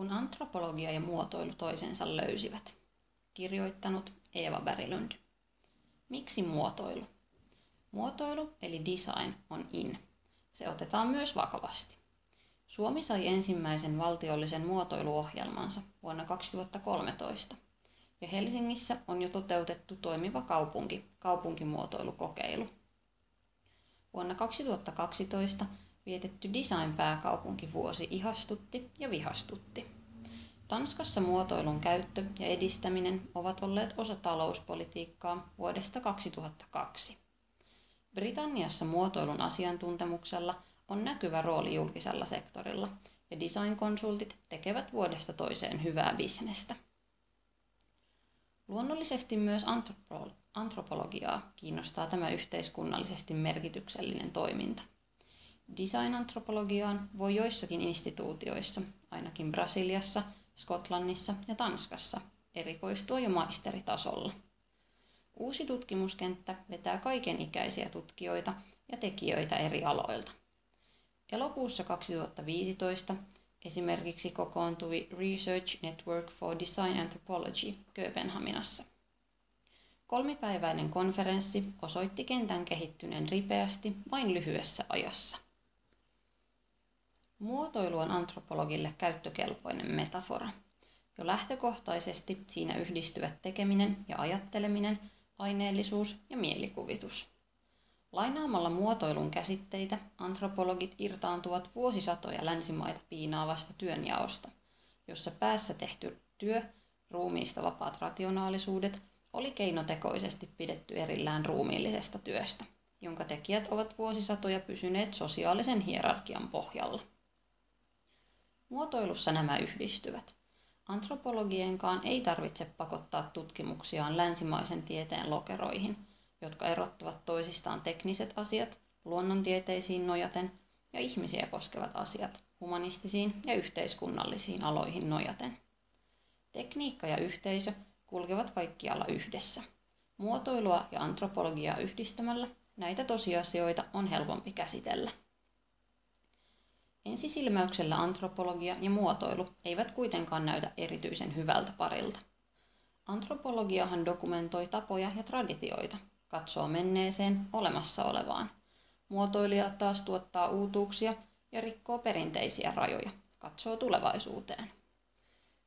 kun antropologia ja muotoilu toisensa löysivät. Kirjoittanut Eeva Berglund. Miksi muotoilu? Muotoilu eli design on in. Se otetaan myös vakavasti. Suomi sai ensimmäisen valtiollisen muotoiluohjelmansa vuonna 2013, ja Helsingissä on jo toteutettu toimiva kaupunkimuotoilukokeilu. Vuonna 2012 vietetty design-pääkaupunkivuosi ihastutti ja vihastutti. Tanskassa muotoilun käyttö ja edistäminen ovat olleet osa talouspolitiikkaa vuodesta 2002. Britanniassa muotoilun asiantuntemuksella on näkyvä rooli julkisella sektorilla, ja design-konsultit tekevät vuodesta toiseen hyvää bisnestä. Luonnollisesti myös antropologiaa kiinnostaa tämä yhteiskunnallisesti merkityksellinen toiminta. Design-antropologiaan voi joissakin instituutioissa, ainakin Brasiliassa, Skotlannissa ja Tanskassa, erikoistua jo maisteritasolla. Uusi tutkimuskenttä vetää kaikenikäisiä tutkijoita ja tekijöitä eri aloilta. Elokuussa 2015 esimerkiksi kokoontui Research Network for Design Anthropology Kööpenhaminassa. Kolmipäiväinen konferenssi osoitti kentän kehittyneen ripeästi vain lyhyessä ajassa. Muotoilu on antropologille käyttökelpoinen metafora. Jo lähtökohtaisesti siinä yhdistyvät tekeminen ja ajatteleminen, aineellisuus ja mielikuvitus. Lainaamalla muotoilun käsitteitä antropologit irtaantuvat vuosisatoja länsimaita piinaavasta työnjaosta, jossa päässä tehty työ, ruumiista vapaat rationaalisuudet, oli keinotekoisesti pidetty erillään ruumiillisesta työstä, jonka tekijät ovat vuosisatoja pysyneet sosiaalisen hierarkian pohjalla. Muotoilussa nämä yhdistyvät. Antropologienkaan ei tarvitse pakottaa tutkimuksiaan länsimaisen tieteen lokeroihin, jotka erottavat toisistaan tekniset asiat, luonnontieteisiin nojaten ja ihmisiä koskevat asiat, humanistisiin ja yhteiskunnallisiin aloihin nojaten. Tekniikka ja yhteisö kulkevat kaikkialla yhdessä. Muotoilua ja antropologiaa yhdistämällä näitä tosiasioita on helpompi käsitellä. Ensisilmäyksellä antropologia ja muotoilu eivät kuitenkaan näytä erityisen hyvältä parilta. Antropologiahan dokumentoi tapoja ja traditioita, katsoo menneeseen, olemassa olevaan. Muotoilija taas tuottaa uutuuksia ja rikkoo perinteisiä rajoja, katsoo tulevaisuuteen.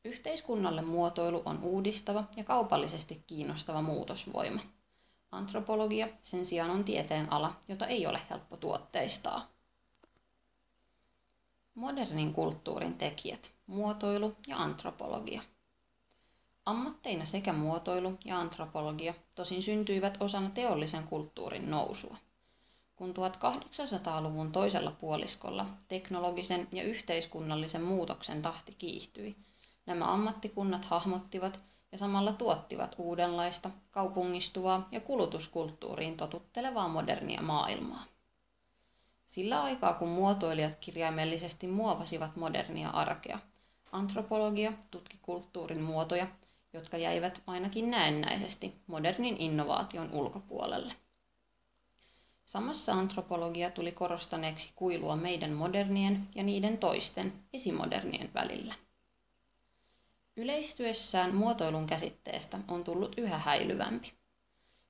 Yhteiskunnalle muotoilu on uudistava ja kaupallisesti kiinnostava muutosvoima. Antropologia sen sijaan on tieteenala, jota ei ole helppo tuotteistaa. Modernin kulttuurin tekijät, muotoilu ja antropologia. Ammatteina sekä muotoilu ja antropologia tosin syntyivät osana teollisen kulttuurin nousua. Kun 1800-luvun toisella puoliskolla teknologisen ja yhteiskunnallisen muutoksen tahti kiihtyi, nämä ammattikunnat hahmottivat ja samalla tuottivat uudenlaista, kaupungistuvaa ja kulutuskulttuuriin totuttelevaa modernia maailmaa. Sillä aikaa, kun muotoilijat kirjaimellisesti muovasivat modernia arkea, antropologia tutki kulttuurin muotoja, jotka jäivät ainakin näennäisesti modernin innovaation ulkopuolelle. Samassa antropologia tuli korostaneeksi kuilua meidän modernien ja niiden toisten esimodernien välillä. Yleistyessään muotoilun käsitteestä on tullut yhä häilyvämpi.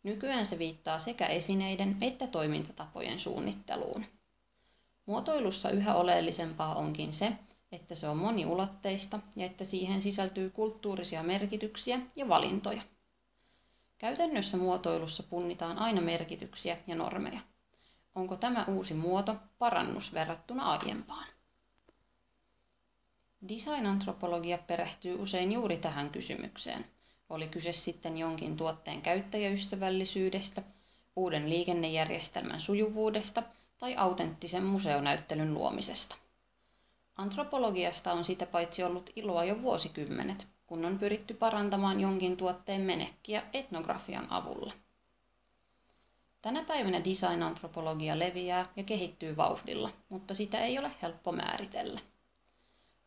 Nykyään se viittaa sekä esineiden että toimintatapojen suunnitteluun. Muotoilussa yhä oleellisempaa onkin se, että se on moniulotteista ja että siihen sisältyy kulttuurisia merkityksiä ja valintoja. Käytännössä muotoilussa punnitaan aina merkityksiä ja normeja. Onko tämä uusi muoto parannus verrattuna aiempaan? Design-antropologia perehtyy usein juuri tähän kysymykseen. Oli kyse sitten jonkin tuotteen käyttäjäystävällisyydestä, uuden liikennejärjestelmän sujuvuudesta tai autenttisen museonäyttelyn luomisesta. Antropologiasta on sitä paitsi ollut iloa jo vuosikymmenet, kun on pyritty parantamaan jonkin tuotteen menekkiä etnografian avulla. Tänä päivänä design-antropologia leviää ja kehittyy vauhdilla, mutta sitä ei ole helppo määritellä.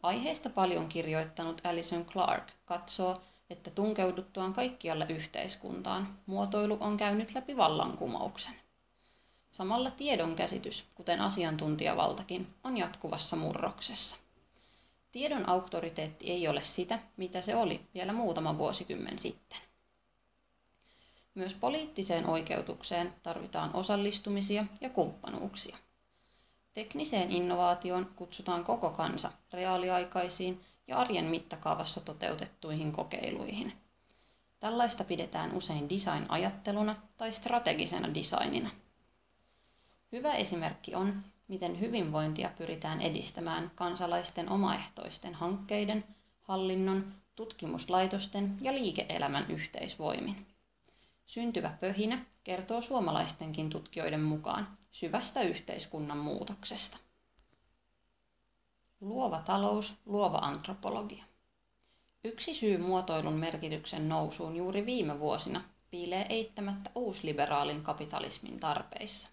Aiheesta paljon kirjoittanut Alison Clark katsoo, että tunkeuduttuaan kaikkialle yhteiskuntaan muotoilu on käynyt läpi vallankumouksen. Samalla tiedon käsitys, kuten asiantuntijavaltakin, on jatkuvassa murroksessa. Tiedon auktoriteetti ei ole sitä, mitä se oli vielä muutama vuosikymmen sitten. Myös poliittiseen oikeutukseen tarvitaan osallistumisia ja kumppanuuksia. Tekniseen innovaatioon kutsutaan koko kansa reaaliaikaisiin ja arjen mittakaavassa toteutettuihin kokeiluihin. Tällaista pidetään usein design-ajatteluna tai strategisena designina. Hyvä esimerkki on, miten hyvinvointia pyritään edistämään kansalaisten omaehtoisten hankkeiden, hallinnon, tutkimuslaitosten ja liike-elämän yhteisvoimin. Syntyvä pöhinä kertoo suomalaistenkin tutkijoiden mukaan syvästä yhteiskunnan muutoksesta. Luova talous, luova antropologia. Yksi syy muotoilun merkityksen nousuun juuri viime vuosina piilee eittämättä uusliberaalin kapitalismin tarpeissa.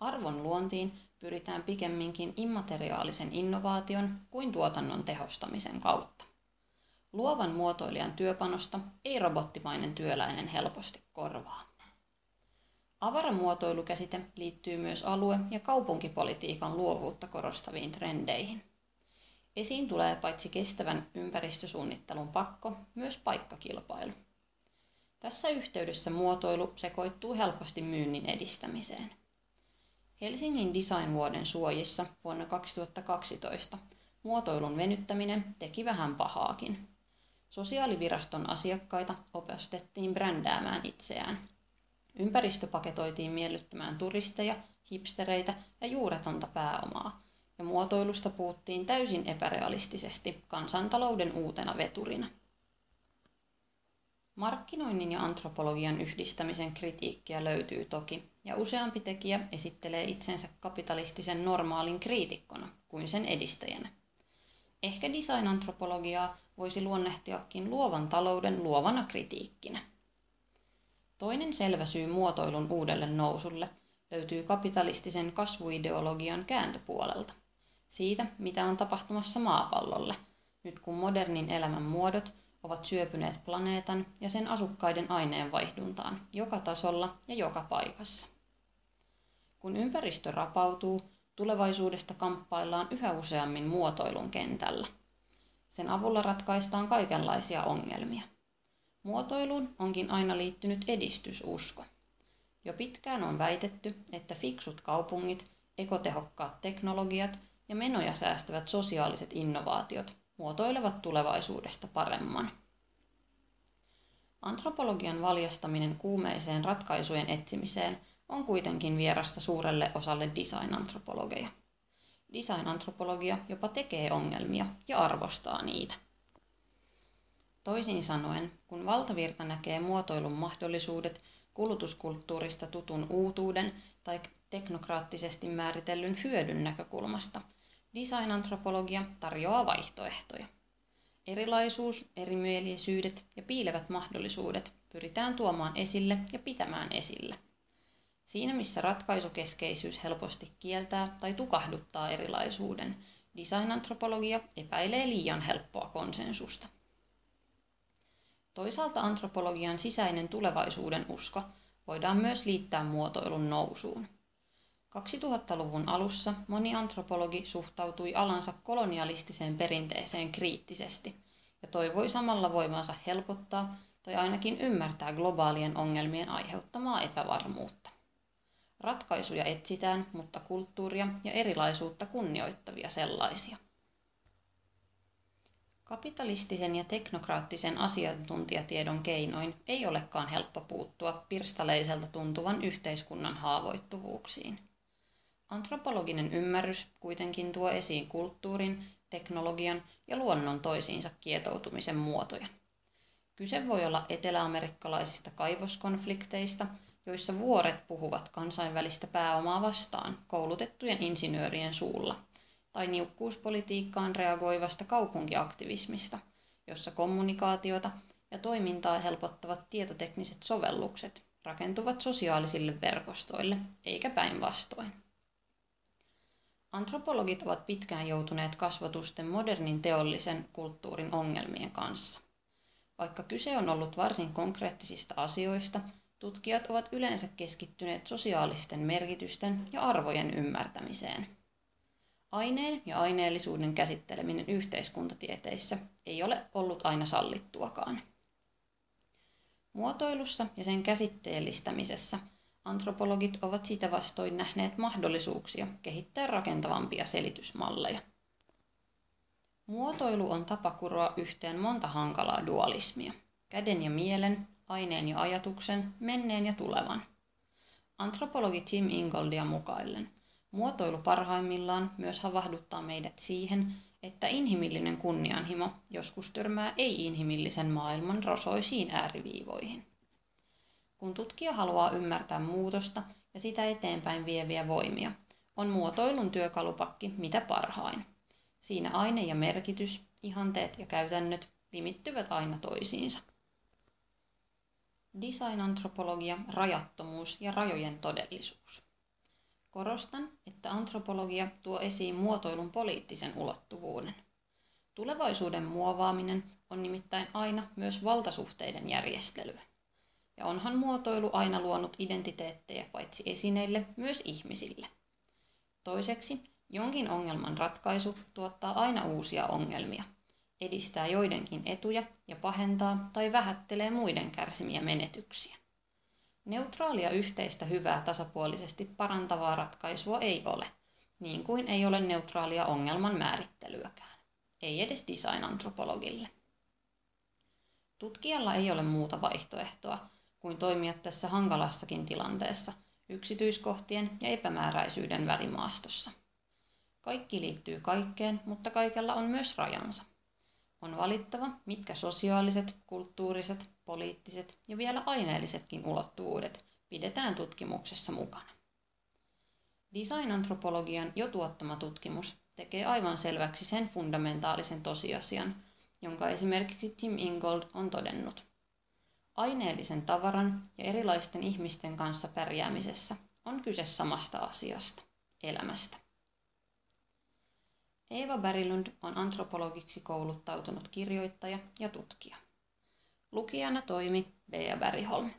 Arvon luontiin pyritään pikemminkin immateriaalisen innovaation kuin tuotannon tehostamisen kautta. Luovan muotoilijan työpanosta ei robottimainen työläinen helposti korvaa. Avaramuotoilukäsite liittyy myös alue- ja kaupunkipolitiikan luovuutta korostaviin trendeihin. Esiin tulee paitsi kestävän ympäristösuunnittelun pakko, myös paikkakilpailu. Tässä yhteydessä muotoilu sekoittuu helposti myynnin edistämiseen. Helsingin designvuoden suojissa vuonna 2012 muotoilun venyttäminen teki vähän pahaakin. Sosiaaliviraston asiakkaita opastettiin brändäämään itseään. Ympäristö paketoitiin miellyttämään turisteja, hipstereitä ja juuretonta pääomaa, ja muotoilusta puhuttiin täysin epärealistisesti kansantalouden uutena veturina. Markkinoinnin ja antropologian yhdistämisen kritiikkiä löytyy toki, ja useampi tekijä esittelee itsensä kapitalistisen normaalin kriitikkona kuin sen edistäjänä. Ehkä design-antropologiaa voisi luonnehtiakin luovan talouden luovana kritiikkinä. Toinen selvä syy muotoilun uudelle nousulle löytyy kapitalistisen kasvuideologian kääntöpuolelta. Siitä, mitä on tapahtumassa maapallolle, nyt kun modernin elämän muodot ovat syöpyneet planeetan ja sen asukkaiden aineenvaihduntaan joka tasolla ja joka paikassa. Kun ympäristö rapautuu, tulevaisuudesta kamppaillaan yhä useammin muotoilun kentällä. Sen avulla ratkaistaan kaikenlaisia ongelmia. Muotoiluun onkin aina liittynyt edistysusko. Jo pitkään on väitetty, että fiksut kaupungit, ekotehokkaat teknologiat ja menoja säästävät sosiaaliset innovaatiot muotoilevat tulevaisuudesta paremman. Antropologian valjastaminen kuumeiseen ratkaisujen etsimiseen on kuitenkin vierasta suurelle osalle design-antropologeja. Design-antropologia jopa tekee ongelmia ja arvostaa niitä. Toisin sanoen, kun valtavirta näkee muotoilun mahdollisuudet kulutuskulttuurista tutun uutuuden tai teknokraattisesti määritellyn hyödyn näkökulmasta, design-antropologia tarjoaa vaihtoehtoja. Erilaisuus, erimielisyydet ja piilevät mahdollisuudet pyritään tuomaan esille ja pitämään esillä. Siinä missä ratkaisukeskeisyys helposti kieltää tai tukahduttaa erilaisuuden, design-antropologia epäilee liian helppoa konsensusta. Toisaalta antropologian sisäinen tulevaisuuden usko voidaan myös liittää muotoilun nousuun. 2000-luvun alussa moni antropologi suhtautui alansa kolonialistiseen perinteeseen kriittisesti ja toivoi samalla voimansa helpottaa tai ainakin ymmärtää globaalien ongelmien aiheuttamaa epävarmuutta. Ratkaisuja etsitään, mutta kulttuuria ja erilaisuutta kunnioittavia sellaisia. Kapitalistisen ja teknokraattisen asiantuntijatiedon keinoin ei olekaan helppo puuttua pirstaleiselta tuntuvan yhteiskunnan haavoittuvuuksiin. Antropologinen ymmärrys kuitenkin tuo esiin kulttuurin, teknologian ja luonnon toisiinsa kietoutumisen muotoja. Kyse voi olla eteläamerikkalaisista kaivoskonflikteista, joissa vuoret puhuvat kansainvälistä pääomaa vastaan koulutettujen insinöörien suulla, tai niukkuuspolitiikkaan reagoivasta kaupunkiaktivismista, jossa kommunikaatiota ja toimintaa helpottavat tietotekniset sovellukset rakentuvat sosiaalisille verkostoille, eikä päinvastoin. Antropologit ovat pitkään joutuneet kasvatusten modernin teollisen kulttuurin ongelmien kanssa. Vaikka kyse on ollut varsin konkreettisista asioista, tutkijat ovat yleensä keskittyneet sosiaalisten merkitysten ja arvojen ymmärtämiseen. Aineen ja aineellisuuden käsitteleminen yhteiskuntatieteissä ei ole ollut aina sallittuakaan. Muotoilussa ja sen käsitteellistämisessä antropologit ovat sitä vastoin nähneet mahdollisuuksia kehittää rakentavampia selitysmalleja. Muotoilu on tapa kuroa yhteen monta hankalaa dualismia, käden ja mielen, aineen ja ajatuksen, menneen ja tulevan. Antropologi Jim Ingoldia mukaillen, muotoilu parhaimmillaan myös havahduttaa meidät siihen, että inhimillinen kunnianhimo joskus törmää ei-inhimillisen maailman rosoisiin ääriviivoihin. Kun tutkija haluaa ymmärtää muutosta ja sitä eteenpäin vieviä voimia, on muotoilun työkalupakki mitä parhain. Siinä aine ja merkitys, ihanteet ja käytännöt limittyvät aina toisiinsa. Design-antropologia, rajattomuus ja rajojen todellisuus. Korostan, että antropologia tuo esiin muotoilun poliittisen ulottuvuuden. Tulevaisuuden muovaaminen on nimittäin aina myös valtasuhteiden järjestelyä. Ja onhan muotoilu aina luonut identiteettejä paitsi esineille, myös ihmisille. Toiseksi, jonkin ongelman ratkaisu tuottaa aina uusia ongelmia, edistää joidenkin etuja ja pahentaa tai vähättelee muiden kärsimiä menetyksiä. Neutraalia yhteistä hyvää tasapuolisesti parantavaa ratkaisua ei ole, niin kuin ei ole neutraalia ongelman määrittelyäkään, ei edes design-antropologille. Tutkijalla ei ole muuta vaihtoehtoa kuin toimia tässä hankalassakin tilanteessa yksityiskohtien ja epämääräisyyden välimaastossa. Kaikki liittyy kaikkeen, mutta kaikella on myös rajansa. On valittava, mitkä sosiaaliset, kulttuuriset, poliittiset ja vielä aineellisetkin ulottuvuudet pidetään tutkimuksessa mukana. Design-antropologian jo tuottama tutkimus tekee aivan selväksi sen fundamentaalisen tosiasian, jonka esimerkiksi Tim Ingold on todennut. Aineellisen tavaran ja erilaisten ihmisten kanssa pärjäämisessä on kyse samasta asiasta, elämästä. Eeva Berglund on antropologiksi kouluttautunut kirjoittaja ja tutkija. Lukijana toimi Bea Berriholm.